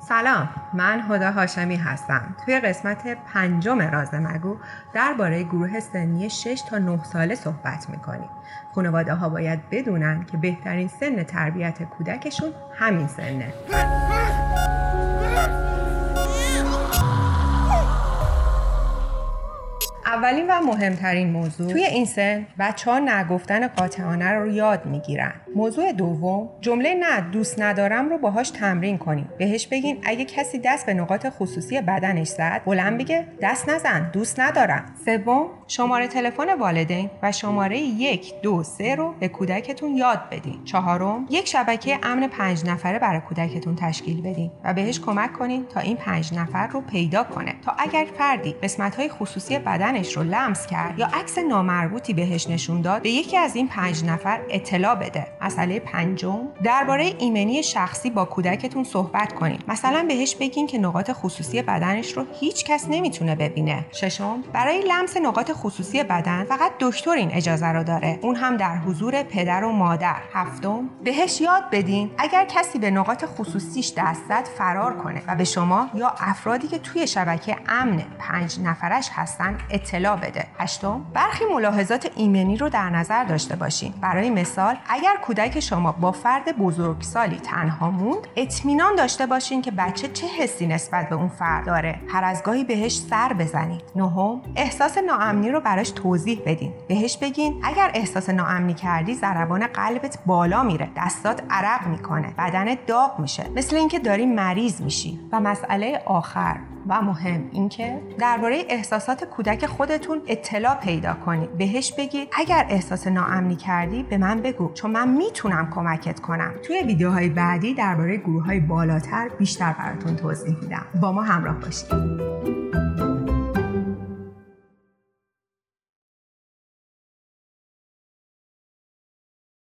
سلام، من هدا هاشمی هستم. توی قسمت 5 راز مگو درباره گروه سنی 6 تا 9 ساله صحبت میکنیم. خانواده ها باید بدونن که بهترین سن تربیت کودکشون همین سنه. اولین و مهمترین موضوع توی این سن بچه‌ها نگفتن قاطعانه رو یاد میگیرن. موضوع دوم، جمله نه دوست ندارم رو باهاش تمرین کنین. بهش بگین اگه کسی دست به نقاط خصوصی بدنش زد، بلند بگه دست نزن، دوست ندارم. سوم، شماره تلفن والدین و شماره 123 رو به کودکتون یاد بدین. چهارم، یک شبکه امن 5 نفره برای کودکتون تشکیل بدین و بهش کمک کنین تا این 5 نفر رو پیدا کنه. تا اگر فردی قسمت‌های خصوصی بدنش رو لمس کرد یا عکس نامربوطی بهش نشون داد، به یکی از این 5 نفر اطلاع بده. مسئله 5، درباره ایمنی شخصی با کودکتون صحبت کنین. مثلا بهش بگین که نقاط خصوصی بدنش رو هیچ کس نمیتونه ببینه. 6، برای لمس نقاط خصوصی بدن فقط دکتر این اجازه رو داره، اون هم در حضور پدر و مادر. 7، بهش یاد بدین اگر کسی به نقاط خصوصیش دست زد فرار کنه و به شما یا افرادی که توی شبکه امن 5 نفرش هستن اطلاع بده. 8، برخی ملاحظات ایمنی رو در نظر داشته باشین. برای مثال، اگر کودک شما با فرد بزرگسالی تنها موند، اطمینان داشته باشین که بچه چه حسی نسبت به اون فرد داره. هر از گاهی بهش سر بزنید. 9، احساس ناامنی رو براش توضیح بدین. بهش بگین اگر احساس ناامنی کردی، ضربان قلبت بالا میره، دستات عرق میکنه، بدنت داغ میشه، مثل اینکه داری مریض میشی. و مسئله آخر و مهم اینکه درباره احساسات کودک خودتون اطلاع پیدا کنید. بهش بگید اگر احساس ناامنی کردی به من بگو، چون من میتونم کمکت کنم. توی ویدیوهای بعدی درباره گروه‌های بالاتر بیشتر براتون توضیح میدم. با ما همراه باشید.